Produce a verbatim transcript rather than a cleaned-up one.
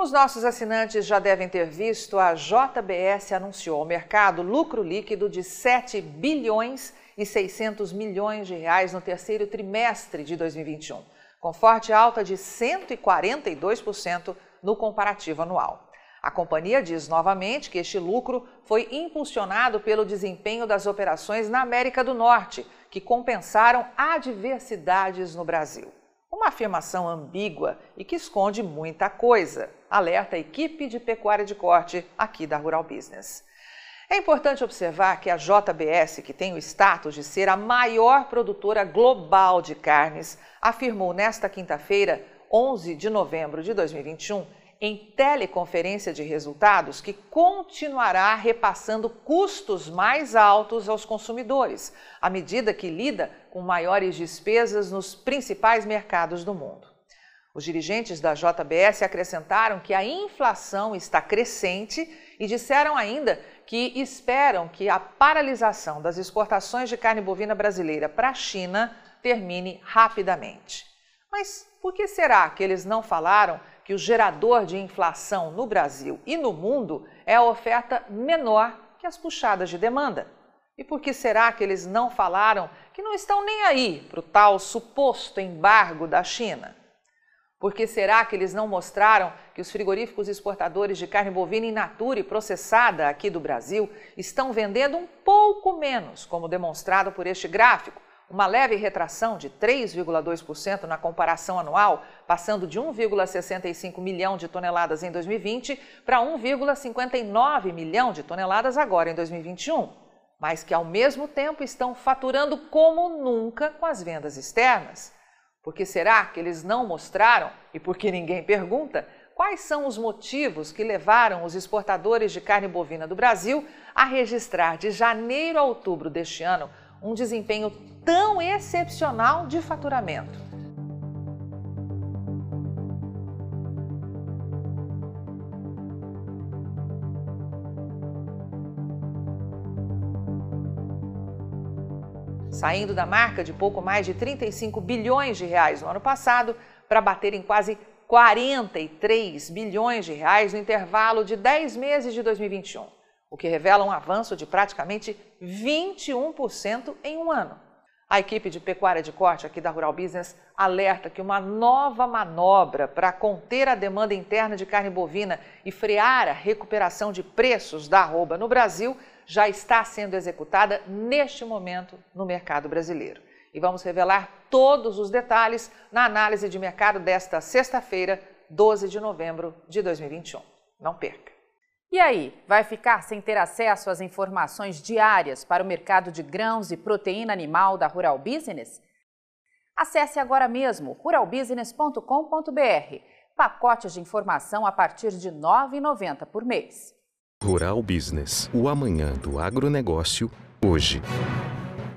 Como os nossos assinantes já devem ter visto, a J B S anunciou ao mercado lucro líquido de sete bilhões e seiscentos milhões de reais no terceiro trimestre de dois mil e vinte e um, com forte alta de cento e quarenta e dois por cento no comparativo anual. A companhia diz novamente que este lucro foi impulsionado pelo desempenho das operações na América do Norte, que compensaram adversidades no Brasil. Uma afirmação ambígua e que esconde muita coisa, alerta a equipe de pecuária de corte aqui da Rural Business. É importante observar que a J B S, que tem o status de ser a maior produtora global de carnes, afirmou nesta quinta-feira, onze de novembro de dois mil e vinte e um, em teleconferência de resultados, que continuará repassando custos mais altos aos consumidores, à medida que lida com maiores despesas nos principais mercados do mundo. Os dirigentes da J B S acrescentaram que a inflação está crescente e disseram ainda que esperam que a paralisação das exportações de carne bovina brasileira para a China termine rapidamente. Mas por que será que eles não falaram que o gerador de inflação no Brasil e no mundo é a oferta menor que as puxadas de demanda? E por que será que eles não falaram que não estão nem aí para o tal suposto embargo da China? Por que será que eles não mostraram que os frigoríficos exportadores de carne bovina in natura e processada aqui do Brasil estão vendendo um pouco menos, como demonstrado por este gráfico? Uma leve retração de três vírgula dois por cento na comparação anual, passando de um vírgula sessenta e cinco milhão de toneladas em dois mil e vinte para um vírgula cinquenta e nove milhão de toneladas agora em dois mil e vinte e um, mas que ao mesmo tempo estão faturando como nunca com as vendas externas. Por que será que eles não mostraram, e porque ninguém pergunta, quais são os motivos que levaram os exportadores de carne bovina do Brasil a registrar de janeiro a outubro deste ano um desempenho tão excepcional de faturamento? Saindo da marca de pouco mais de trinta e cinco bilhões de reais no ano passado, para bater em quase quarenta e três bilhões de reais no intervalo de dez meses de dois mil e vinte e um, o que revela um avanço de praticamente vinte e um por cento em um ano. A equipe de pecuária de corte aqui da Rural Business alerta que uma nova manobra para conter a demanda interna de carne bovina e frear a recuperação de preços da arroba no Brasil já está sendo executada neste momento no mercado brasileiro. E vamos revelar todos os detalhes na análise de mercado desta sexta-feira, doze de novembro de dois mil e vinte e um. Não perca! E aí, vai ficar sem ter acesso às informações diárias para o mercado de grãos e proteína animal da Rural Business? Acesse agora mesmo rural business ponto com ponto br. Pacotes de informação a partir de nove reais e noventa centavos por mês. Rural Business, o amanhã do agronegócio, hoje.